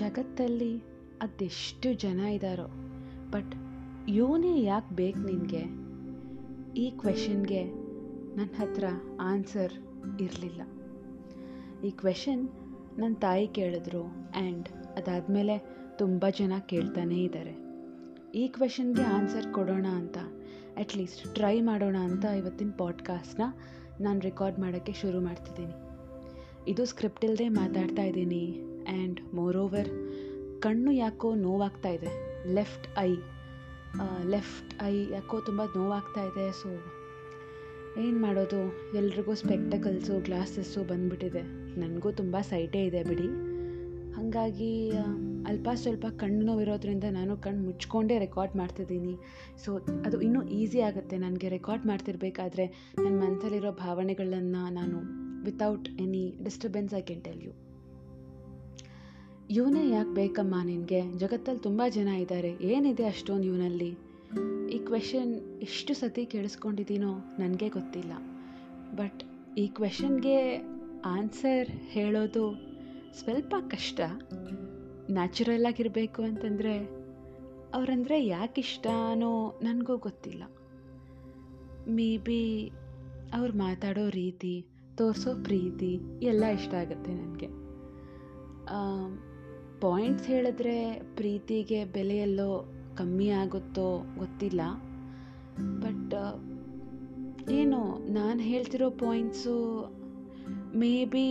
ಜಗತ್ತಲ್ಲಿ ಅದೆಷ್ಟು ಜನ ಇದ್ದಾರೋ, ಬಟ್ ಇವನೇ ಯಾಕೆ ಬೇಕು ನಿನಗೆ? ಈ ಕ್ವೆಶನ್ಗೆ ನನ್ನ ಹತ್ರ ಆನ್ಸರ್ ಇರಲಿಲ್ಲ. ಈ ಕ್ವೆಶನ್ ನನ್ನ ತಾಯಿ ಕೇಳಿದ್ರು ಆ್ಯಂಡ್ ಅದಾದಮೇಲೆ ತುಂಬ ಜನ ಕೇಳ್ತಾನೇ ಇದ್ದಾರೆ. ಈ ಕ್ವೆಶನ್ಗೆ ಆನ್ಸರ್ ಕೊಡೋಣ ಅಂತ, ಅಟ್ಲೀಸ್ಟ್ ಟ್ರೈ ಮಾಡೋಣ ಅಂತ ಇವತ್ತಿನ ಪಾಡ್ಕಾಸ್ಟ್ನ ನಾನು ರೆಕಾರ್ಡ್ ಮಾಡೋಕ್ಕೆ ಶುರು ಮಾಡ್ತಿದ್ದೀನಿ. ಇದು ಸ್ಕ್ರಿಪ್ಟ್ ಇಲ್ಲದೆ ಮಾತಾಡ್ತಾ ಇದ್ದೀನಿ ಆ್ಯಂಡ್ ಮೋರೋವರ್ ಕಣ್ಣು ಯಾಕೋ ನೋವಾಗ್ತಾ ಇದೆ. ಲೆಫ್ಟ್ ಐ ಯಾಕೋ ತುಂಬ ನೋವಾಗ್ತಾ ಇದೆ. ಸೊ ಏನು ಮಾಡೋದು, ಎಲ್ರಿಗೂ ಸ್ಪೆಕ್ಟಕಲ್ಸು ಗ್ಲಾಸಸ್ಸು ಬಂದುಬಿಟ್ಟಿದೆ. ನನಗೂ ತುಂಬ ಸೈಟೇ ಇದೆ ಬಿಡಿ, ಹಾಗಾಗಿ ಅಲ್ಪ ಸ್ವಲ್ಪ ಕಣ್ಣು ನೋವಿರೋದ್ರಿಂದ ನಾನು ಕಣ್ಣು ಮುಚ್ಕೊಂಡೇ ರೆಕಾರ್ಡ್ ಮಾಡ್ತಿದ್ದೀನಿ. ಸೊ ಅದು ಇನ್ನೂ ಈಸಿ ಆಗುತ್ತೆ ನನಗೆ. ರೆಕಾರ್ಡ್ ಮಾಡ್ತಿರ್ಬೇಕಾದ್ರೆ ನನ್ನ ಮನಸ್ಸಲ್ಲಿರೋ ಭಾವನೆಗಳನ್ನು ನಾನು without any disturbance I can tell you. ಇವನೇ ಯಾಕೆ ಬೇಕಮ್ಮ ನಿನಗೆ? ಜಗತ್ತಲ್ಲಿ ತುಂಬ ಜನ ಇದ್ದಾರೆ, ಏನಿದೆ ಅಷ್ಟೊಂದು ಇವನಲ್ಲಿ? ಈ ಕ್ವೆಶನ್ ಎಷ್ಟು ಸತಿ ಕೇಳಿಸ್ಕೊಂಡಿದ್ದೀನೋ ನನಗೆ ಗೊತ್ತಿಲ್ಲ, ಬಟ್ ಈ ಕ್ವೆಶನ್ಗೆ ಆನ್ಸರ್ ಹೇಳೋದು ಸ್ವಲ್ಪ ಕಷ್ಟ. ನ್ಯಾಚುರಲ್ಲಾಗಿರಬೇಕು ಅಂತಂದರೆ ಅವರಂದರೆ ಯಾಕಿಷ್ಟನೋ ನನಗೂ ಗೊತ್ತಿಲ್ಲ. ಮೇ ಬಿ ಅವ್ರು ಮಾತಾಡೋ ರೀತಿ, ತೋರಿಸೋ ಪ್ರೀತಿ ಎಲ್ಲ ಇಷ್ಟ ಆಗುತ್ತೆ ನನಗೆ. ಪಾಯಿಂಟ್ಸ್ ಹೇಳಿದ್ರೆ ಪ್ರೀತಿಗೆ ಬೆಲೆಯೆಲ್ಲೋ ಕಮ್ಮಿ ಆಗುತ್ತೋ ಗೊತ್ತಿಲ್ಲ, ಬಟ್ ಏನೋ ನಾನು ಹೇಳ್ತಿರೋ ಪಾಯಿಂಟ್ಸು ಮೇ ಬಿ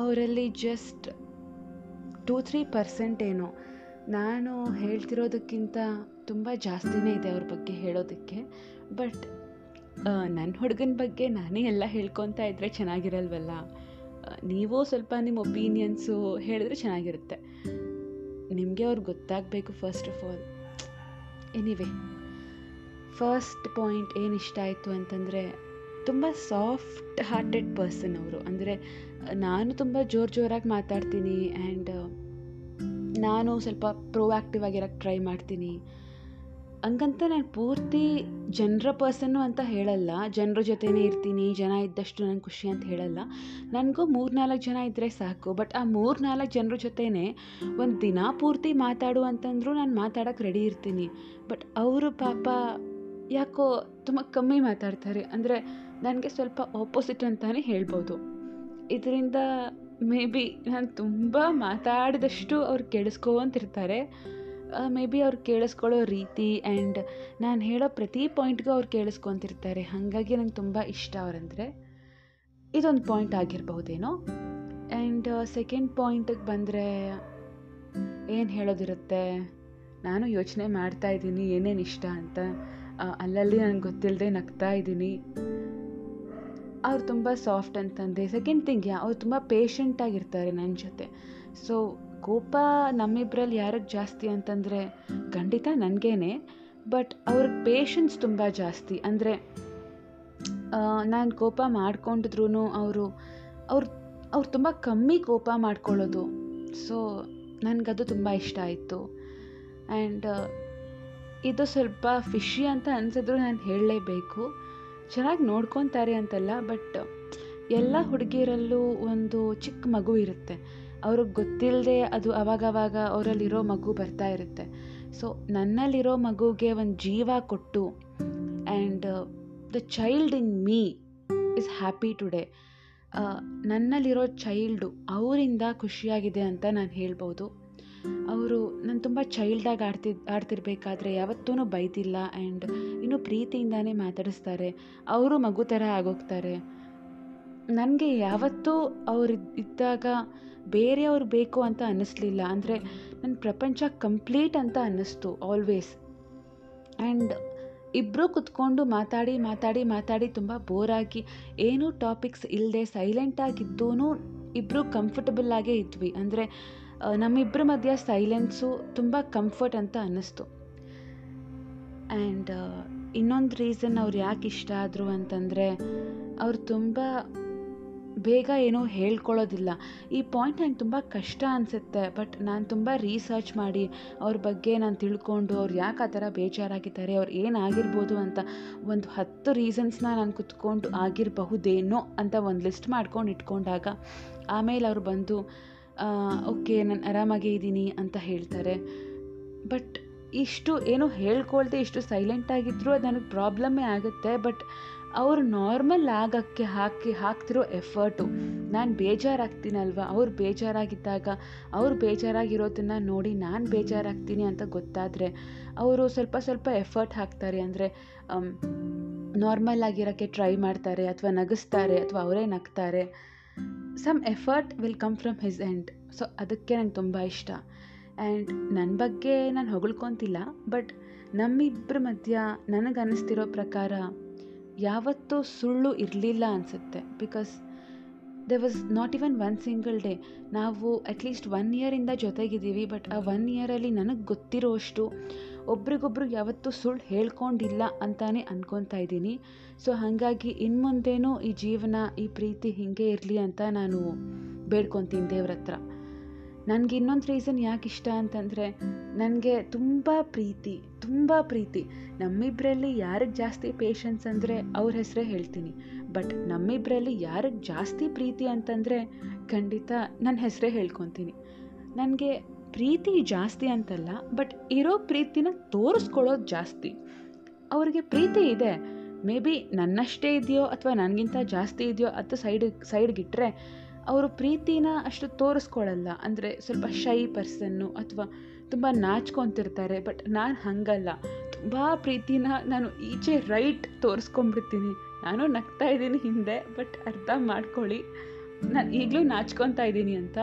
ಅವರಲ್ಲಿ ಜಸ್ಟ್ 2-3% ಏನೋ ನಾನು ಹೇಳ್ತಿರೋದಕ್ಕಿಂತ ತುಂಬ ಜಾಸ್ತಿನೇ ಇದೆ ಅವ್ರ ಬಗ್ಗೆ ಹೇಳೋದಕ್ಕೆ. ಬಟ್ ನನ್ನ ಹುಡುಗನ ಬಗ್ಗೆ ನಾನೇ ಎಲ್ಲ ಹೇಳ್ಕೊತಾ ಇದ್ದರೆ ಚೆನ್ನಾಗಿರಲ್ವಲ್ಲ? ನೀವು ಸ್ವಲ್ಪ ನಿಮ್ಮ ಒಪಿನಿಯನ್ಸು ಹೇಳಿದ್ರೆ ಚೆನ್ನಾಗಿರುತ್ತೆ. ನಿಮಗೆ ಅವ್ರು ಗೊತ್ತಾಗಬೇಕು first of all. Anyway, first point ಏನು ಇಷ್ಟ ಆಯಿತು ಅಂತಂದರೆ ತುಂಬ ಸಾಫ್ಟ್ ಹಾರ್ಟೆಡ್ ಪರ್ಸನ್ ಅವರು. ಅಂದರೆ ನಾನು ತುಂಬ ಜೋರಾಗಿ ಮಾತಾಡ್ತೀನಿ ಆ್ಯಂಡ್ ನಾನು ಸ್ವಲ್ಪ ಪ್ರೊಆಕ್ಟಿವ್ ಆಗಿರೋಕ್ಕೆ ಟ್ರೈ ಮಾಡ್ತೀನಿ. ಹಂಗಂತ ನಾನು ಪೂರ್ತಿ ಜನರ ಪರ್ಸನ್ನು ಅಂತ ಹೇಳಲ್ಲ. ಜನರ ಜೊತೆನೇ ಇರ್ತೀನಿ, ಜನ ಇದ್ದಷ್ಟು ನನಗೆ ಖುಷಿ ಅಂತ ಹೇಳಲ್ಲ. ನನಗೂ 3-4 ಜನ ಇದ್ದರೆ ಸಾಕು. ಬಟ್ ಆ 3-4 ಜನರ ಜೊತೆನೇ ಒಂದು ದಿನ ಪೂರ್ತಿ ಮಾತಾಡು ಅಂತಂದರೂ ನಾನು ಮಾತಾಡೋಕ್ಕೆ ರೆಡಿ ಇರ್ತೀನಿ. ಬಟ್ ಅವರು ಪಾಪ ಯಾಕೋ ತುಂಬ ಕಮ್ಮಿ ಮಾತಾಡ್ತಾರೆ. ಅಂದರೆ ನನಗೆ ಸ್ವಲ್ಪ ಆಪೋಸಿಟ್ ಅಂತಲೇ ಹೇಳ್ಬೋದು. ಇದರಿಂದ ಮೇ ಬಿ ನಾನು ತುಂಬ ಮಾತಾಡಿದಷ್ಟು ಅವ್ರು ಕೇಳಿಸ್ಕೊಂತಿರ್ತಾರೆ. ಮೇ ಬಿ ಅವ್ರು ಕೇಳಿಸ್ಕೊಳ್ಳೋ ರೀತಿ ಆ್ಯಂಡ್ ನಾನು ಹೇಳೋ ಪ್ರತಿ ಪಾಯಿಂಟ್ಗೂ ಅವ್ರು ಕೇಳಿಸ್ಕೊತಿರ್ತಾರೆ. ಹಾಗಾಗಿ ನಂಗೆ ತುಂಬ ಇಷ್ಟ ಅವರಂದರೆ. ಇದೊಂದು ಪಾಯಿಂಟ್ ಆಗಿರ್ಬಹುದೇನೋ. ಆ್ಯಂಡ್ ಸೆಕೆಂಡ್ ಪಾಯಿಂಟಿಗೆ ಬಂದರೆ ಏನು ಹೇಳೋದಿರುತ್ತೆ, ನಾನು ಯೋಚನೆ ಮಾಡ್ತಾ ಇದ್ದೀನಿ ಏನೇನು ಇಷ್ಟ ಅಂತ. ಅಲ್ಲಲ್ಲಿ ನನಗೆ ಗೊತ್ತಿಲ್ಲದೆ ನಗ್ತಾ ಇದ್ದೀನಿ. ಅವ್ರು ತುಂಬ ಸಾಫ್ಟ್ ಅಂತಂದೆ. ಸೆಕೆಂಡ್ ಥಿಂಗ್, ಅವ್ರು ತುಂಬ ಪೇಷಂಟಾಗಿರ್ತಾರೆ ನನ್ನ ಜೊತೆ. ಸೊ ಕೋಪ ನಮ್ಮಿಬ್ಬರಲ್ಲಿ ಯಾರಿಗೆ ಜಾಸ್ತಿ ಅಂತಂದರೆ ಖಂಡಿತ ನನಗೇನೆ, ಬಟ್ ಅವ್ರಿಗೆ ಪೇಷನ್ಸ್ ತುಂಬ ಜಾಸ್ತಿ. ಅಂದರೆ ನಾನು ಕೋಪ ಮಾಡ್ಕೊಂಡಿದ್ರು ಅವ್ರು ತುಂಬ ಕಮ್ಮಿ ಕೋಪ ಮಾಡ್ಕೊಳ್ಳೋದು. ಸೊ ನನಗದು ತುಂಬ ಇಷ್ಟ ಆಯಿತು. ಆ್ಯಂಡ್ ಇದು ಸ್ವಲ್ಪ ಫಿಶಿ ಅಂತ ಅನಿಸಿದ್ರು ನಾನು ಹೇಳಲೇಬೇಕು. ಚೆನ್ನಾಗಿ ನೋಡ್ಕೊತಾರೆ ಅಂತಲ್ಲ, ಬಟ್ ಎಲ್ಲ ಹುಡುಗಿಯರಲ್ಲೂ ಒಂದು ಚಿಕ್ಕ ಮಗು ಇರುತ್ತೆ. ಅವ್ರಿಗೆ ಗೊತ್ತಿಲ್ಲದೆ ಅದು ಅವಾಗವಾಗ ಅವರಲ್ಲಿರೋ ಮಗು ಬರ್ತಾ ಇರುತ್ತೆ. ಸೊ ನನ್ನಲ್ಲಿರೋ ಮಗುಗೆ ಒಂದು ಜೀವ ಕೊಟ್ಟು and the child in me is happy today. ನನ್ನಲ್ಲಿರೋ ಚೈಲ್ಡು ಅವರಿಂದ ಖುಷಿಯಾಗಿದೆ ಅಂತ ನಾನು ಹೇಳ್ಬೋದು. ಅವರು ನಾನು ತುಂಬ ಚೈಲ್ಡಾಗಿ ಆಡ್ತಿರ್ಬೇಕಾದ್ರೆ ಯಾವತ್ತೂ ಬೈತಿಲ್ಲ ಆ್ಯಂಡ್ ಇನ್ನೂ ಪ್ರೀತಿಯಿಂದಾನೇ ಮಾತಾಡಿಸ್ತಾರೆ. ಅವರು ಮಗು ಥರ ಆಗೋಗ್ತಾರೆ. ನನಗೆ ಯಾವತ್ತೂ ಅವರಿದ್ದಾಗ ಬೇರೆಯವ್ರು ಬೇಕು ಅಂತ ಅನ್ನಿಸ್ಲಿಲ್ಲ. ಅಂದರೆ ನನ್ನ ಪ್ರಪಂಚ ಕಂಪ್ಲೀಟ್ ಅಂತ ಅನ್ನಿಸ್ತು ಆಲ್ವೇಸ್. ಆ್ಯಂಡ್ ಇಬ್ಬರು ಕುತ್ಕೊಂಡು ಮಾತಾಡಿ ಮಾತಾಡಿ ಮಾತಾಡಿ ತುಂಬ ಬೋರಾಗಿ ಏನೂ ಟಾಪಿಕ್ಸ್ ಇಲ್ಲದೆ ಸೈಲೆಂಟಾಗಿದ್ದೂ ಇಬ್ಬರು ಕಂಫರ್ಟಬಲ್ ಆಗೇ ಇದ್ವಿ. ಅಂದರೆ ನಮ್ಮಿಬ್ಬರ ಮಧ್ಯ ಸೈಲೆನ್ಸು ತುಂಬ ಕಂಫರ್ಟ್ ಅಂತ ಅನ್ನಿಸ್ತು. ಆ್ಯಂಡ್ ಇನ್ನೊಂದು ರೀಸನ್ ಅವ್ರು ಯಾಕೆ ಇಷ್ಟ ಆದರು ಅಂತಂದರೆ ಅವ್ರು ತುಂಬ ಬೇಗ ಏನೂ ಹೇಳ್ಕೊಳ್ಳೋದಿಲ್ಲ. ಈ ಪಾಯಿಂಟ್ ನಂಗೆ ತುಂಬ ಕಷ್ಟ ಅನಿಸುತ್ತೆ, ಬಟ್ ನಾನು ತುಂಬ ರಿಸರ್ಚ್ ಮಾಡಿ ಅವ್ರ ಬಗ್ಗೆ ನಾನು ತಿಳ್ಕೊಂಡು ಅವ್ರು ಯಾಕೆ ಆ ಥರ ಬೇಜಾರಾಗಿದ್ದಾರೆ, ಅವ್ರು ಏನಾಗಿರ್ಬೋದು ಅಂತ ಒಂದು 10 ರೀಸನ್ಸ್ನ ನಾನು ಕುತ್ಕೊಂಡು ಆಗಿರಬಹುದೇನೋ ಅಂತ ಒಂದು ಲಿಸ್ಟ್ ಮಾಡ್ಕೊಂಡು ಇಟ್ಕೊಂಡಾಗ ಆಮೇಲೆ ಅವ್ರು ಬಂದು ಓಕೆ ನಾನು ಆರಾಮಾಗೇ ಇದ್ದೀನಿ ಅಂತ ಹೇಳ್ತಾರೆ. ಬಟ್ ಇಷ್ಟು ಏನೂ ಹೇಳ್ಕೊಳ್ದೆ ಇಷ್ಟು ಸೈಲೆಂಟಾಗಿದ್ದರೂ ಅದು ನನಗೆ ಪ್ರಾಬ್ಲಮ್ಮೇ ಆಗುತ್ತೆ. ಬಟ್ ಅವರು ನಾರ್ಮಲ್ ಆಗೋಕ್ಕೆ ಹಾಕ್ತಿರೋ ಎಫರ್ಟು, ನಾನು ಬೇಜಾರಾಗ್ತೀನಲ್ವ, ಅವ್ರು ಬೇಜಾರಾಗಿದ್ದಾಗ ಅವ್ರು ಬೇಜಾರಾಗಿರೋದನ್ನು ನೋಡಿ ನಾನು ಬೇಜಾರಾಗ್ತೀನಿ ಅಂತ ಗೊತ್ತಾದರೆ ಅವರು ಸ್ವಲ್ಪ ಸ್ವಲ್ಪ ಎಫರ್ಟ್ ಹಾಕ್ತಾರೆ. ಅಂದರೆ ನಾರ್ಮಲ್ ಆಗಿರೋಕ್ಕೆ ಟ್ರೈ ಮಾಡ್ತಾರೆ, ಅಥವಾ ನಗಿಸ್ತಾರೆ, ಅಥವಾ ಅವರೇ ನಗ್ತಾರೆ. Some effort will come from his end. So ಅದಕ್ಕೆ ನಂಗೆ ತುಂಬ ಇಷ್ಟ. ಆ್ಯಂಡ್ ನನ್ನ ಬಗ್ಗೆ ನಾನು ಹೊಗಳ್ಕೊತಿಲ್ಲ, ಬಟ್ ನಮ್ಮಿಬ್ಬರ ಮಧ್ಯ ನನಗನ್ನಿಸ್ತಿರೋ ಪ್ರಕಾರ ಯಾವತ್ತೂ ಸುಳ್ಳು ಇರಲಿಲ್ಲ ಅನಿಸುತ್ತೆ. Because they was not even one single day. ನಾವು ಅಟ್ಲೀಸ್ಟ್ 1 ಇಯರಿಂದ ಜೊತೆಗಿದ್ದೀವಿ, ಬಟ್ ಆ 1 ಇಯರಲ್ಲಿ ನನಗೆ ಗೊತ್ತಿರೋಷ್ಟು ಒಬ್ರಿಗೊಬ್ರು ಯಾವತ್ತೂ ಸುಳ್ಳು ಹೇಳ್ಕೊಂಡಿಲ್ಲ ಅಂತಲೇ ಅಂದ್ಕೊತಾ ಇದ್ದೀನಿ. ಸೊ ಹಾಗಾಗಿ ಇನ್ನು ಮುಂದೇನೂ ಈ ಜೀವನ ಈ ಪ್ರೀತಿ ಹೀಗೆ ಇರಲಿ ಅಂತ ನಾನು ಬೇಡ್ಕೊತೀನಿ ದೇವ್ರ ಹತ್ರ. ನನಗೆ ಇನ್ನೊಂದು ರೀಸನ್ ಯಾಕೆ ಇಷ್ಟ ಅಂತಂದರೆ ನನಗೆ ತುಂಬ ಪ್ರೀತಿ ನಮ್ಮಿಬ್ಬರಲ್ಲಿ ಯಾರಿಗೆ ಜಾಸ್ತಿ ಪೇಷನ್ಸ್ ಅಂದರೆ ಅವ್ರ ಹೆಸರೇ ಹೇಳ್ತೀನಿ. ಬಟ್ ನಮ್ಮಿಬ್ಬರಲ್ಲಿ ಯಾರಿಗೆ ಜಾಸ್ತಿ ಪ್ರೀತಿ ಅಂತಂದರೆ ಖಂಡಿತ ನನ್ನ ಹೆಸರೇ ಹೇಳ್ಕೊತೀನಿ. ನನಗೆ ಪ್ರೀತಿ ಜಾಸ್ತಿ ಅಂತಲ್ಲ, ಬಟ್ ಇರೋ ಪ್ರೀತಿನ ತೋರಿಸ್ಕೊಳ್ಳೋದು ಜಾಸ್ತಿ. ಅವ್ರಿಗೆ ಪ್ರೀತಿ ಇದೆ, ಮೇ ಬಿ ನನ್ನಷ್ಟೇ ಇದೆಯೋ ಅಥವಾ ನನಗಿಂತ ಜಾಸ್ತಿ ಇದೆಯೋ ಅದು ಸೈಡ್ಗಿಟ್ರೆ ಅವರು ಪ್ರೀತಿನ ಅಷ್ಟು ತೋರಿಸ್ಕೊಳ್ಳಲ್ಲ. ಅಂದರೆ ಸ್ವಲ್ಪ ಶೈ ಪರ್ಸನ್ನು ಅಥವಾ ತುಂಬ ನಾಚ್ಕೊತಿರ್ತಾರೆ. ಬಟ್ ನಾನು ಹಾಗಲ್ಲ, ತುಂಬ ಪ್ರೀತಿನ ನಾನು ಈಚೆ ರೈಟ್ ತೋರಿಸ್ಕೊಂಡ್ಬಿಡ್ತೀನಿ. ನಾನು ನಗ್ತಾ ಇದ್ದೀನಿ ಹಿಂದೆ, ಬಟ್ ಅರ್ಥ ಮಾಡ್ಕೊಳ್ಳಿ ನಾನು ಈಗಲೂ ನಾಚ್ಕೊತಾ ಇದ್ದೀನಿ ಅಂತ.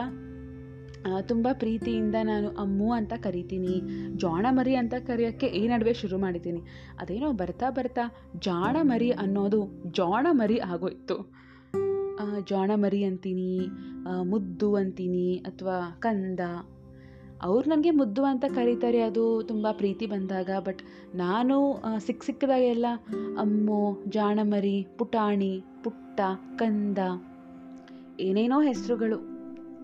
ತುಂಬ ಪ್ರೀತಿಯಿಂದ ನಾನು ಅಮ್ಮು ಅಂತ ಕರಿತೀನಿ, ಜಾಣ ಮರಿ ಅಂತ ಕರೆಯೋಕ್ಕೆ ಈ ನಡುವೆ ಶುರು ಮಾಡಿದ್ದೀನಿ. ಅದೇನೋ ಬರ್ತಾ ಬರ್ತಾ ಜಾಣ ಮರಿ ಅನ್ನೋದು ಜಾಣ ಮರಿ ಆಗೋಯ್ತು. ಜಾಣಮರಿ ಅಂತೀನಿ, ಮುದ್ದು ಅಂತೀನಿ, ಅಥವಾ ಕಂದ. ಅವ್ರು ನನಗೆ ಮುದ್ದು ಅಂತ ಕರೀತಾರೆ, ಅದು ತುಂಬ ಪ್ರೀತಿ ಬಂದಾಗ. ಬಟ್ ನಾನು ಸಿಕ್ಕದಾಗೆಲ್ಲ ಅಮ್ಮು, ಜಾಣಮರಿ, ಪುಟಾಣಿ, ಪುಟ್ಟ, ಕಂದ, ಏನೇನೋ ಹೆಸರುಗಳು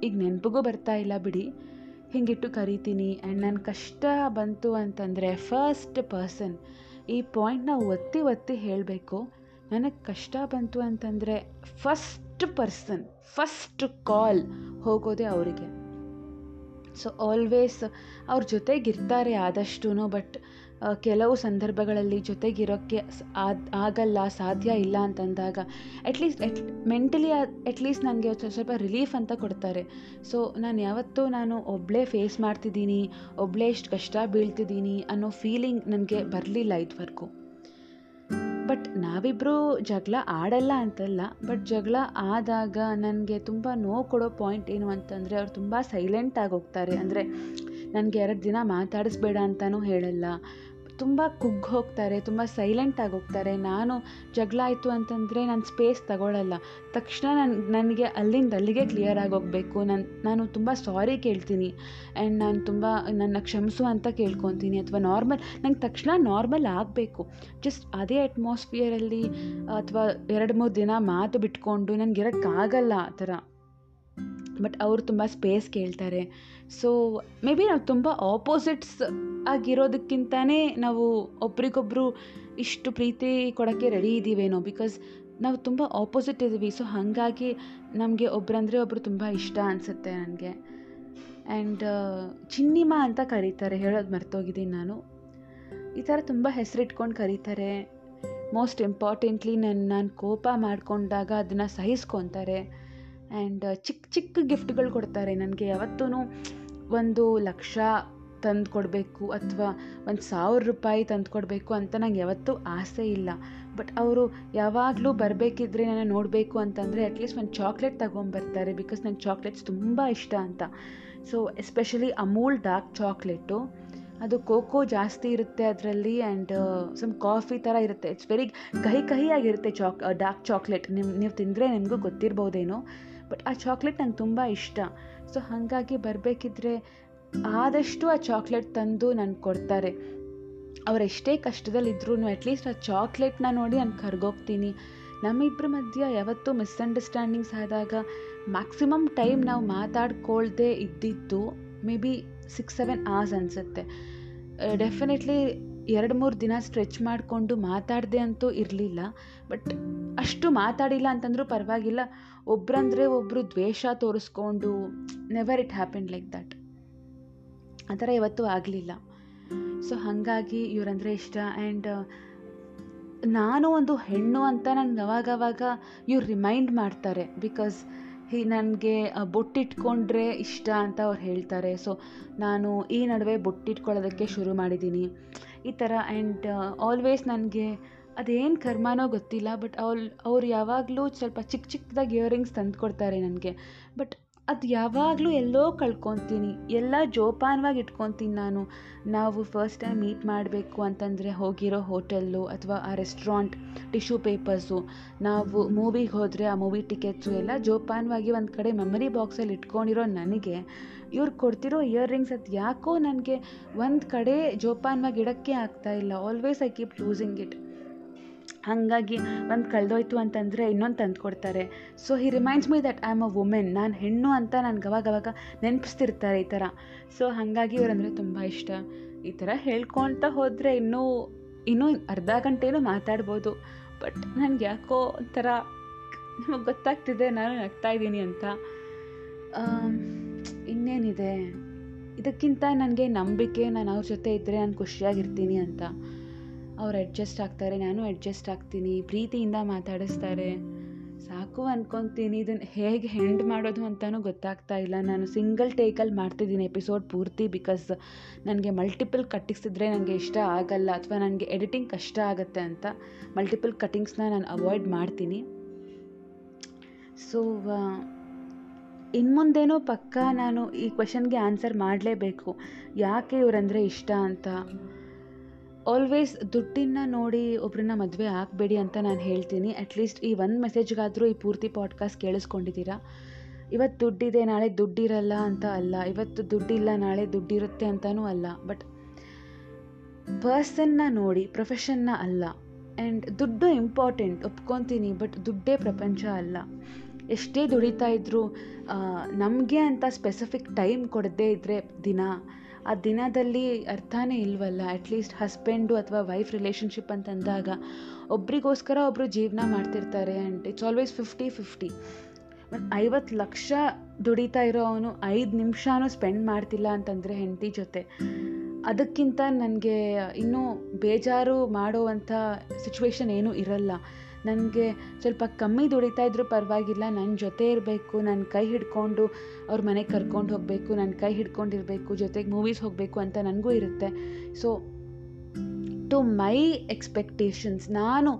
ಈಗ ನೆನಪಿಗೂ ಬರ್ತಾ ಇಲ್ಲ ಬಿಡಿ, ಹಿಂಗಿಟ್ಟು ಕರೀತೀನಿ. ಆ್ಯಂಡ್ ನನ್ನ ಕಷ್ಟ ಬಂತು ಅಂತಂದರೆ ಫಸ್ಟ್ ಪರ್ಸನ್ ಈ ಪಾಯಿಂಟ್ನ ಒತ್ತಿ ಹೇಳಬೇಕು. ನನಗೆ ಕಷ್ಟ ಬಂತು ಅಂತಂದರೆ ಫಸ್ಟ್ ಪರ್ಸನ್ ಫಸ್ಟ್ ಕಾಲ್ ಹೋಗೋದೇ ಅವರಿಗೆ. ಸೊ ಆಲ್ವೇಸ್ ಅವ್ರ ಜೊತೆಗಿರ್ತಾರೆ ಆದಷ್ಟೂ, ಬಟ್ ಕೆಲವು ಸಂದರ್ಭಗಳಲ್ಲಿ ಜೊತೆಗಿರೋಕ್ಕೆ ಆಗಲ್ಲ, ಸಾಧ್ಯ ಇಲ್ಲ ಅಂತಂದಾಗ ಅಟ್ಲೀಸ್ಟ್ ಮೆಂಟಲಿ ಅಟ್ಲೀಸ್ಟ್ ನನಗೆ ಸ್ವಲ್ಪ ರಿಲೀಫ್ ಅಂತ ಕೊಡ್ತಾರೆ. ಸೊ ನಾನು ಯಾವತ್ತೂ ಒಬ್ಬಳೇ ಫೇಸ್ ಮಾಡ್ತಿದ್ದೀನಿ, ಒಬ್ಬಳೇ ಇಷ್ಟು ಕಷ್ಟ ಬೀಳ್ತಿದ್ದೀನಿ ಅನ್ನೋ ಫೀಲಿಂಗ್ ನನಗೆ ಬರಲಿಲ್ಲ ಇದುವರೆಗೂ. ಬಟ್ ನಾವಿಬ್ಬರೂ ಜಗಳ ಆಡಲ್ಲ ಅಂತಲ್ಲ, ಬಟ್ ಜಗಳ ಆದಾಗ ನನಗೆ ತುಂಬ ನೋವು ಕೊಡೋ ಪಾಯಿಂಟ್ ಏನು ಅಂತಂದರೆ ಅವ್ರು ತುಂಬ ಸೈಲೆಂಟಾಗಿ ಹೋಗ್ತಾರೆ. ಅಂದರೆ ನನಗೆ 2 ದಿನ ಮಾತಾಡಿಸ್ಬೇಡ ಅಂತಲೂ ಹೇಳಲ್ಲ, ತುಂಬ ಕುಗ್ಗಿ ಹೋಗ್ತಾರೆ, ತುಂಬ ಸೈಲೆಂಟಾಗಿ ಹೋಗ್ತಾರೆ. ನಾನು ಜಗಳ ಆಯಿತು ಅಂತಂದರೆ ನಾನು ಸ್ಪೇಸ್ ತಗೊಳ್ಳಲ್ಲ, ತಕ್ಷಣ ನನಗೆ ಅಲ್ಲಿಂದ ಅಲ್ಲಿಗೆ ಕ್ಲಿಯರ್ ಆಗೋಗಬೇಕು. ನಾನು ತುಂಬ ಸಾರಿ ಕೇಳ್ತೀನಿ, ಆ್ಯಂಡ್ ನಾನು ತುಂಬ ನನ್ನ ಕ್ಷಮಿಸು ಅಂತ ಕೇಳ್ಕೊತೀನಿ, ಅಥವಾ ನಾರ್ಮಲ್ ನಂಗೆ ತಕ್ಷಣ ನಾರ್ಮಲ್ ಆಗಬೇಕು. ಜಸ್ಟ್ ಅದೇ ಅಟ್ಮಾಸ್ಫಿಯರಲ್ಲಿ ಅಥವಾ 2-3 ದಿನ ಮಾತು ಬಿಟ್ಕೊಂಡು ನನಗಿರೋಕ್ಕಾಗಲ್ಲ ಆ ಥರ. ಬಟ್ ಅವರು ತುಂಬ ಸ್ಪೇಸ್ ಕೇಳ್ತಾರೆ. ಸೊ ಮೇ ಬಿ ನಾವು ತುಂಬ ಆಪೋಸಿಟ್ಸ್ ಆಗಿರೋದಕ್ಕಿಂತಲೇ ನಾವು ಒಬ್ರಿಗೊಬ್ರು ಇಷ್ಟು ಪ್ರೀತಿ ಕೊಡೋಕ್ಕೆ ರೆಡಿ ಇದ್ದೀವೇನೋ, ಬಿಕಾಸ್ ನಾವು ತುಂಬ ಆಪೋಸಿಟ್ ಇದ್ದೀವಿ. ಸೊ ಹಾಗಾಗಿ ನಮಗೆ ಒಬ್ಬರಂದರೆ ಒಬ್ಬರು ತುಂಬ ಇಷ್ಟ ಅನಿಸುತ್ತೆ ನನಗೆ. ಆ್ಯಂಡ್ ಚಿನ್ನಿಮಾ ಅಂತ ಕರೀತಾರೆ, ಹೇಳೋದು ಮರ್ತೋಗಿದ್ದೀನಿ ನಾನು. ಈ ಥರ ತುಂಬ ಹೆಸರಿಟ್ಕೊಂಡು ಕರೀತಾರೆ. ಮೋಸ್ಟ್ ಇಂಪಾರ್ಟೆಂಟ್ಲಿ ನಾನು ಕೋಪ ಮಾಡಿಕೊಂಡಾಗ ಅದನ್ನು ಸಹಿಸ್ಕೊತಾರೆ. ಆ್ಯಂಡ್ ಚಿಕ್ಕ ಚಿಕ್ಕ ಗಿಫ್ಟ್ಗಳು ಕೊಡ್ತಾರೆ. ನನಗೆ ಯಾವತ್ತೂ 1 ಲಕ್ಷ ತಂದು ಕೊಡಬೇಕು ಅಥವಾ 1,000 ರೂಪಾಯಿ ತಂದು ಕೊಡಬೇಕು ಅಂತ ನಂಗೆ ಯಾವತ್ತೂ ಆಸೆ ಇಲ್ಲ. ಬಟ್ ಅವರು ಯಾವಾಗಲೂ ಬರಬೇಕಿದ್ರೆ ನಾನು ನೋಡಬೇಕು ಅಂತಂದರೆ ಅಟ್ಲೀಸ್ಟ್ ಒಂದು ಚಾಕ್ಲೇಟ್ ತೊಗೊಂಬರ್ತಾರೆ, ಬಿಕಾಸ್ ನಂಗೆ ಚಾಕ್ಲೇಟ್ಸ್ ತುಂಬ ಇಷ್ಟ ಅಂತ. So especially Amul dark chocolate, ಅದು ಕೋಕೋ ಜಾಸ್ತಿ ಇರುತ್ತೆ ಅದರಲ್ಲಿ, ಆ್ಯಂಡ್ ಸಮ್ ಕಾಫಿ ಥರ ಇರುತ್ತೆ. ಇಟ್ಸ್ ವೆರಿ ಕಹಿ ಕಹಿಯಾಗಿರುತ್ತೆ ಡಾರ್ಕ್ ಚಾಕ್ಲೇಟ್. ನೀವು ತಿಂದರೆ ನಿಮಗೂ ಗೊತ್ತಿರ್ಬೋದೇನೋ, ಬಟ್ ಆ ಚಾಕ್ಲೇಟ್ ನಂಗೆ ತುಂಬ ಇಷ್ಟ. ಸೊ ಹಾಗಾಗಿ ಬರಬೇಕಿದ್ರೆ ಆದಷ್ಟು ಆ ಚಾಕ್ಲೇಟ್ ತಂದು ನನಗೆ ಕೊಡ್ತಾರೆ. ಅವರೆಷ್ಟೇ ಕಷ್ಟದಲ್ಲಿದ್ದರೂ ಅಟ್ಲೀಸ್ಟ್ ಆ ಚಾಕ್ಲೇಟ್ನ ನೋಡಿ ನಾನು ಕರ್ಗೋಗ್ತೀನಿ. ನಮ್ಮಿಬ್ಬರ ಮಧ್ಯೆ ಯಾವತ್ತೂ ಮಿಸ್ಅಂಡರ್ಸ್ಟ್ಯಾಂಡಿಂಗ್ಸ್ ಆದಾಗ ಮ್ಯಾಕ್ಸಿಮಮ್ ಟೈಮ್ ನಾವು ಮಾತಾಡ್ಕೊಳ್ದೇ ಇದ್ದಿದ್ದು ಮೇ ಬಿ 6-7 hours ಅನಿಸುತ್ತೆ. ಡೆಫಿನೆಟ್ಲಿ 2-3 ದಿನ ಸ್ಟ್ರೆಚ್ ಮಾಡಿಕೊಂಡು ಮಾತಾಡದೆ ಅಂತೂ ಇರಲಿಲ್ಲ. ಬಟ್ ಅಷ್ಟು ಮಾತಾಡಿಲ್ಲ ಅಂತಂದರೂ ಪರವಾಗಿಲ್ಲ, ಒಬ್ಬರಂದರೆ ಒಬ್ಬರು ದ್ವೇಷ ತೋರಿಸ್ಕೊಂಡು never it happen like that. ಆ ಥರ ಇವತ್ತು ಆಗಲಿಲ್ಲ. ಸೊ ಹಾಗಾಗಿ ಇವರಂದರೆ ಇಷ್ಟ. ಆ್ಯಂಡ್ ನಾನು ಒಂದು ಹೆಣ್ಣು ಅಂತ ನನಗೆ ಅವಾಗವಾಗ ಇವ್ರು ರಿಮೈಂಡ್ ಮಾಡ್ತಾರೆ, ಬಿಕಾಸ್ ನನಗೆ ಬೊಟ್ಟಿಟ್ಕೊಂಡ್ರೆ ಇಷ್ಟ ಅಂತ ಅವ್ರು ಹೇಳ್ತಾರೆ. ಸೊ ನಾನು ಈ ನಡುವೆ ಬೊಟ್ಟಿಟ್ಕೊಳ್ಳೋದಕ್ಕೆ ಶುರು ಮಾಡಿದ್ದೀನಿ ಈ ಥರ. ಆ್ಯಂಡ್ ಆಲ್ವೇಸ್ ನನಗೆ ಅದೇನು ಕರ್ಮನೋ ಗೊತ್ತಿಲ್ಲ, ಬಟ್ ಅವ್ರು ಯಾವಾಗಲೂ ಸ್ವಲ್ಪ ಚಿಕ್ಕ ಚಿಕ್ಕದಾಗಿ ಇಯರಿಂಗ್ಸ್ ತಂದುಕೊಡ್ತಾರೆ ನನಗೆ. ಬಟ್ ಅದು ಯಾವಾಗಲೂ ಎಲ್ಲೋ ಕಳ್ಕೊತೀನಿ, ಎಲ್ಲ ಜೋಪಾನವಾಗಿ ಇಟ್ಕೊತೀನಿ ನಾನು. ನಾವು ಫಸ್ಟ್ ಟೈಮ್ ಮೀಟ್ ಮಾಡಬೇಕು ಅಂತಂದರೆ ಹೋಗಿರೋ ಹೋಟೆಲ್ಲು ಅಥವಾ ಆ ರೆಸ್ಟೋರೆಂಟ್, ಟಿಶ್ಯೂ ಪೇಪರ್ಸು, ನಾವು ಮೂವಿಗೆ ಹೋದರೆ ಆ ಮೂವಿ ಟಿಕೆಟ್ಸು ಎಲ್ಲ ಜೋಪಾನವಾಗಿ ಒಂದು ಕಡೆ ಮೆಮೊರಿ ಬಾಕ್ಸಲ್ಲಿ ಇಟ್ಕೊಂಡಿರೋ ನನಗೆ ಇವ್ರು ಕೊಡ್ತಿರೋ ಇಯರ್ ರಿಂಗ್ಸ್ ಅದು ಯಾಕೋ ನನಗೆ ಒಂದು ಕಡೆ ಜೋಪಾನವಾಗಿ ಇಡೋಕ್ಕೆ ಆಗ್ತಾಯಿಲ್ಲ. Always I keep losing it. ಹಾಗಾಗಿ ಒಂದು ಕಳೆದೋಯ್ತು ಅಂತಂದರೆ ಇನ್ನೊಂದು ತಂದುಕೊಡ್ತಾರೆ. So he reminds me that I am a women, ನಾನು ಹೆಣ್ಣು ಅಂತ ನನಗೆ ಅವಾಗವಾಗ ನೆನಪಿಸ್ತಿರ್ತಾರೆ ಈ ಥರ. ಸೊ ಹಾಗಾಗಿ ಇವರಂದರೆ ತುಂಬ ಇಷ್ಟ. ಈ ಥರ ಹೇಳ್ಕೊಳ್ತಾ ಹೋದರೆ ಇನ್ನೂ 30 ಗಂಟೆನೂ ಮಾತಾಡ್ಬೋದು. ಬಟ್ ನನಗೆ ಯಾಕೋ ಒಂಥರ ನಿಮಗೆ ಗೊತ್ತಾಗ್ತಿದೆ ನಾನು ನಗ್ತಾಯಿದ್ದೀನಿ ಅಂತ. ಇನ್ನೇನಿದೆ, ಇದಕ್ಕಿಂತ ನನಗೆ ನಂಬಿಕೆ, ನಾನು ಅವ್ರ ಜೊತೆ ಇದ್ದರೆ ನಾನು ಖುಷಿಯಾಗಿರ್ತೀನಿ ಅಂತ. ಅವ್ರು ಅಡ್ಜಸ್ಟ್ ಆಗ್ತಾರೆ, ನಾನು ಅಡ್ಜಸ್ಟ್ ಆಗ್ತೀನಿ, ಪ್ರೀತಿಯಿಂದ ಮಾತಾಡಿಸ್ತಾರೆ, ಸಾಕು ಅಂದ್ಕೊತೀನಿ. ಇದನ್ನು ಹೇಗೆ ಹೆಂಡ್ ಮಾಡೋದು ಅಂತಲೂ ಗೊತ್ತಾಗ್ತಾ ಇಲ್ಲ. ನಾನು ಸಿಂಗಲ್ ಟೇಕಲ್ಲಿ ಮಾಡ್ತಿದ್ದೀನಿ ಎಪಿಸೋಡ್ ಪೂರ್ತಿ, ಬಿಕಾಸ್ ನನಗೆ ಮಲ್ಟಿಪಲ್ ಕಟ್ಟಿಸಿದ್ರೆ ನನಗೆ ಇಷ್ಟ ಆಗಲ್ಲ, ಅಥವಾ ನನಗೆ ಎಡಿಟಿಂಗ್ ಕಷ್ಟ ಆಗುತ್ತೆ ಅಂತ ಮಲ್ಟಿಪಲ್ ಕಟ್ಟಿಂಗ್ಸ್ನ ನಾನು ಅವಾಯ್ಡ್ ಮಾಡ್ತೀನಿ. ಸೊ ಇನ್ಮುಂದೇನೋ ಪಕ್ಕಾ ನಾನು ಈ ಕ್ವೆಶನ್ಗೆ ಆನ್ಸರ್ ಮಾಡಲೇಬೇಕು, ಯಾಕೆ ಇವರಂದರೆ ಇಷ್ಟ ಅಂತ. ಆಲ್ವೇಸ್ ದುಡ್ಡನ್ನು ನೋಡಿ ಒಬ್ಬರನ್ನ ಮದುವೆ ಆಗಬೇಡಿ ಅಂತ ನಾನು ಹೇಳ್ತೀನಿ. ಅಟ್ಲೀಸ್ಟ್ ಈ ಒಂದು ಮೆಸೇಜ್ಗಾದರೂ ಈ ಪೂರ್ತಿ ಪಾಡ್ಕಾಸ್ಟ್ ಕೇಳಿಸ್ಕೊಂಡಿದ್ದೀರಾ. ಇವತ್ತು ದುಡ್ಡಿದೆ ನಾಳೆ ದುಡ್ಡಿರಲ್ಲ ಅಂತ ಅಲ್ಲ, ಇವತ್ತು ದುಡ್ಡಿಲ್ಲ ನಾಳೆ ದುಡ್ಡಿರುತ್ತೆ ಅಂತಲೂ ಅಲ್ಲ, ಬಟ್ ಪರ್ಸನ್ನ ನೋಡಿ, ಪ್ರೊಫೆಷನ್ನ ಅಲ್ಲ. ಆ್ಯಂಡ್ ದುಡ್ಡು ಇಂಪಾರ್ಟೆಂಟ್ ಒಪ್ಕೊತೀನಿ, ಬಟ್ ದುಡ್ಡೇ ಪ್ರಪಂಚ ಅಲ್ಲ. ಎಷ್ಟೇ ದುಡಿತಾ ಇದ್ದರೂ ನಮಗೆ ಅಂತ ಸ್ಪೆಸಿಫಿಕ್ ಟೈಮ್ ಕೊಡದೇ ಇದ್ದರೆ ಆ ದಿನದಲ್ಲಿ ಅರ್ಥನೇ ಇಲ್ವಲ್ಲ. ಅಟ್ಲೀಸ್ಟ್ ಹಸ್ಬೆಂಡು ಅಥವಾ ವೈಫ್ ರಿಲೇಷನ್ಶಿಪ್ ಅಂತಂದಾಗ ಒಬ್ರಿಗೋಸ್ಕರ ಒಬ್ಬರು ಜೀವನ ಮಾಡ್ತಿರ್ತಾರೆ. And it's always 50-50. ಮತ್ತು 50 ಲಕ್ಷ ದುಡಿತಾ ಇರೋ ಅವನು 5 ನಿಮಿಷನೂ ಸ್ಪೆಂಡ್ ಮಾಡ್ತಿಲ್ಲ ಅಂತಂದರೆ ಹೆಂಡತಿ ಜೊತೆ, ಅದಕ್ಕಿಂತ ನನಗೆ ಇನ್ನೂ ಬೇಜಾರು ಮಾಡೋವಂಥ ಸಿಚುವೇಶನ್ ಏನೂ ಇರಲ್ಲ. ನನಗೆ ಸ್ವಲ್ಪ ಕಮ್ಮಿ ದುಡಿತಾ ಇದ್ರೂ ಪರವಾಗಿಲ್ಲ, ನನ್ನ ಜೊತೆ ಇರಬೇಕು, ನನ್ನ ಕೈ ಹಿಡ್ಕೊಂಡು ಅವ್ರ ಮನೆಗೆ ಕರ್ಕೊಂಡು ಹೋಗಬೇಕು, ನನ್ನ ಕೈ ಹಿಡ್ಕೊಂಡಿರಬೇಕು, ಜೊತೆಗೆ ಮೂವೀಸ್ ಹೋಗಬೇಕು ಅಂತ ನನಗೂ ಇರುತ್ತೆ. ಸೊ ಟು ಮೈ ಎಕ್ಸ್ಪೆಕ್ಟೇಷನ್ಸ್ ನಾನು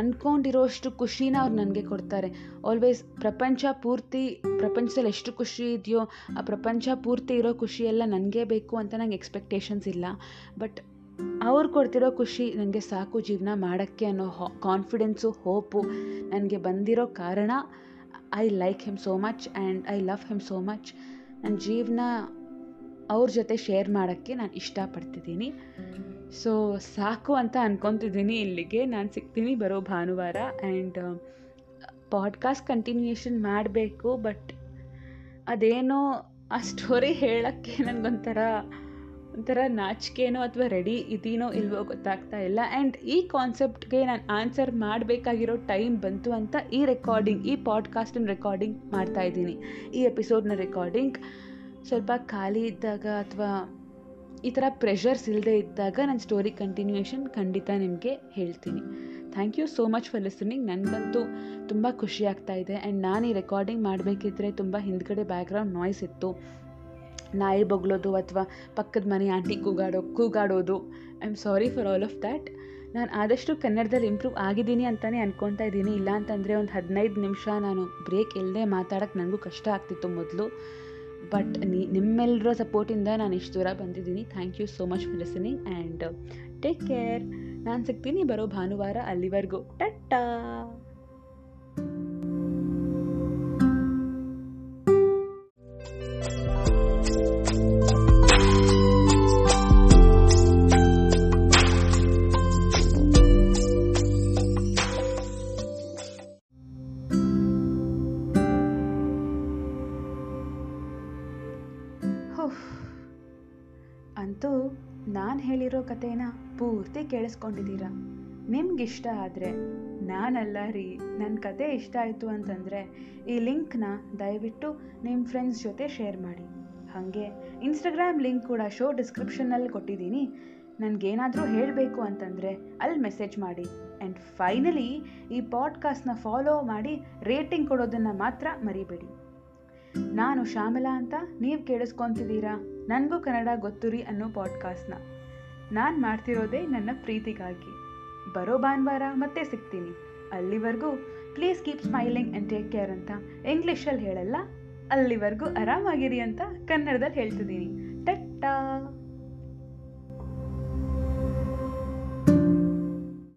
ಅಂದ್ಕೊಂಡಿರೋಷ್ಟು ಖುಷಿನ ಅವ್ರು ನನಗೆ ಕೊಡ್ತಾರೆ. ಆಲ್ವೇಸ್ ಪ್ರಪಂಚದಲ್ಲಿ ಎಷ್ಟು ಖುಷಿ ಇದೆಯೋ ಆ ಪ್ರಪಂಚ ಪೂರ್ತಿ ಇರೋ ಖುಷಿಯೆಲ್ಲ ನನಗೆ ಬೇಕು ಅಂತ ನನಗೆ ಎಕ್ಸ್ಪೆಕ್ಟೇಷನ್ಸ್ ಇಲ್ಲ. ಬಟ್ ಅವ್ರು ಕೊಡ್ತಿರೋ ಖುಷಿ ನನಗೆ ಸಾಕು ಜೀವನ ಮಾಡೋಕ್ಕೆ ಅನ್ನೋ ಕಾನ್ಫಿಡೆನ್ಸು, ಹೋಪು ನನಗೆ ಬಂದಿರೋ ಕಾರಣ I like him so much and I love him so much. ನನ್ನ ಜೀವನ ಅವ್ರ ಜೊತೆ ಶೇರ್ ಮಾಡೋಕ್ಕೆ ನಾನು ಇಷ್ಟಪಡ್ತಿದ್ದೀನಿ. ಸೊ ಸಾಕು ಅಂತ ಅಂದ್ಕೊತಿದ್ದೀನಿ. ಇಲ್ಲಿಗೆ ನಾನು ಸಿಗ್ತೀನಿ ಬರೋ ಭಾನುವಾರ. ಆ್ಯಂಡ್ ಪಾಡ್ಕಾಸ್ಟ್ ಕಂಟಿನ್ಯೂಯೇಷನ್ ಮಾಡಬೇಕು, ಬಟ್ ಅದೇನೋ ಆ ಸ್ಟೋರಿ ಹೇಳೋಕ್ಕೆ ನನಗೊಂಥರ ನಾಚಿಕೆನೋ ಅಥವಾ ರೆಡಿ ಇದೀನೋ ಇಲ್ವೋ ಗೊತ್ತಾಗ್ತಾ ಇಲ್ಲ. ಆ್ಯಂಡ್ ಈ ಕಾನ್ಸೆಪ್ಟ್ಗೆ ನಾನು ಆನ್ಸರ್ ಮಾಡಬೇಕಾಗಿರೋ ಟೈಮ್ ಬಂತು ಅಂತ ಈ ಪಾಡ್ಕಾಸ್ಟನ್ನು ರೆಕಾರ್ಡಿಂಗ್ ಮಾಡ್ತಾಯಿದ್ದೀನಿ. ಈ ಎಪಿಸೋಡ್ನ ರೆಕಾರ್ಡಿಂಗ್ ಸ್ವಲ್ಪ ಖಾಲಿ ಇದ್ದಾಗ ಅಥವಾ ಈ ಥರ ಪ್ರೆಷರ್ಸ್ ಇಲ್ಲದೆ ಇದ್ದಾಗ ನನ್ನ ಸ್ಟೋರಿ ಕಂಟಿನ್ಯೂಯೇಷನ್ ಖಂಡಿತ ನಿಮಗೆ ಹೇಳ್ತೀನಿ. Thank you so much for listening. ನನಗಂತೂ ತುಂಬ ಖುಷಿ ಆಗ್ತಾಯಿದೆ. ಆ್ಯಂಡ್ ನಾನು ಈ ರೆಕಾರ್ಡಿಂಗ್ ಮಾಡಬೇಕಿದ್ರೆ ತುಂಬ ಹಿಂದ್ಗಡೆ ಬ್ಯಾಕ್ಗ್ರೌಂಡ್ ನಾಯ್ಸ್ ಇತ್ತು, ನಾಯಿ ಬೊಗಳೋದು ಅಥವಾ ಪಕ್ಕದ ಮನೆ ಆಂಟಿ ಕೂಗಾಡೋದು. I am sorry for all of that. ನಾನು ಆದಷ್ಟು ಕನ್ನಡದಲ್ಲಿ ಇಂಪ್ರೂವ್ ಆಗಿದ್ದೀನಿ ಅಂತಲೇ ಅಂದ್ಕೊತಾ ಇದ್ದೀನಿ. ಇಲ್ಲ ಅಂತಂದರೆ ಒಂದು 15 ನಿಮಿಷ ನಾನು ಬ್ರೇಕ್ ಇಲ್ಲದೆ ಮಾತಾಡೋಕ್ಕೆ ನನಗೂ ಕಷ್ಟ ಆಗ್ತಿತ್ತು ಮೊದಲು. ಬಟ್ ನಿಮ್ಮೆಲ್ಲರ ಸಪೋರ್ಟಿಂದ ನಾನು ಇಷ್ಟು ದೂರ ಬಂದಿದ್ದೀನಿ. Thank you so much for listening and take care. ನಾನು ಸಿಗ್ತೀನಿ ಬರೋ ಭಾನುವಾರ. ಅಲ್ಲಿವರೆಗೂ ಟಾಟಾ. ಅಂತೂ ನಾನು ಹೇಳಿರೋ ಕಥೆನ ಪೂರ್ತಿ ಕೇಳಿಸ್ಕೊಂಡಿದ್ದೀರಾ. ನಿಮಗಿಷ್ಟ ಆದರೆ ನಾನಲ್ಲ ರೀ, ನನ್ನ ಕತೆ ಇಷ್ಟ ಆಯಿತು ಅಂತಂದರೆ ಈ ಲಿಂಕ್ನ ದಯವಿಟ್ಟು ನಿಮ್ಮ ಫ್ರೆಂಡ್ಸ್ ಜೊತೆ ಶೇರ್ ಮಾಡಿ. ಹಾಗೆ ಇನ್ಸ್ಟಾಗ್ರಾಮ್ ಲಿಂಕ್ ಕೂಡ ಶೋ ಡಿಸ್ಕ್ರಿಪ್ಷನ್ನಲ್ಲಿ ಕೊಟ್ಟಿದ್ದೀನಿ. ನನಗೇನಾದರೂ ಹೇಳಬೇಕು ಅಂತಂದರೆ ಅಲ್ಲಿ ಮೆಸೇಜ್ ಮಾಡಿ. ಆ್ಯಂಡ್ ಫೈನಲಿ ಈ ಪಾಡ್ಕಾಸ್ಟ್ನ ಫಾಲೋ ಮಾಡಿ ರೇಟಿಂಗ್ ಕೊಡೋದನ್ನು ಮಾತ್ರ ಮರಿಬೇಡಿ. ನಾನು ಶ್ಯಾಮಲಾ ಅಂತ, ನೀವು ಕೇಳಿಸ್ಕೊತಿದ್ದೀರಾ ನನಗೂ ಕನ್ನಡ ಗೊತ್ತುರಿ ಅನ್ನೋ ಪಾಡ್ಕಾಸ್ಟ್ನ. ನಾನು ಮಾಡ್ತಿರೋದೇ ನನ್ನ ಪ್ರೀತಿಗಾಗಿ. ಬರೋ ಭಾನುವಾರ ಮತ್ತೆ ಸಿಗ್ತೀನಿ. ಅಲ್ಲಿವರೆಗೂ please keep smiling and take care ಅಂತ ಇಂಗ್ಲೀಷಲ್ಲಿ ಹೇಳಲ್ಲ, ಅಲ್ಲಿವರೆಗೂ ಆರಾಮಾಗಿರಿ ಅಂತ ಕನ್ನಡದಲ್ಲಿ ಹೇಳ್ತಿದ್ದೀನಿ. ಟಾಟಾ.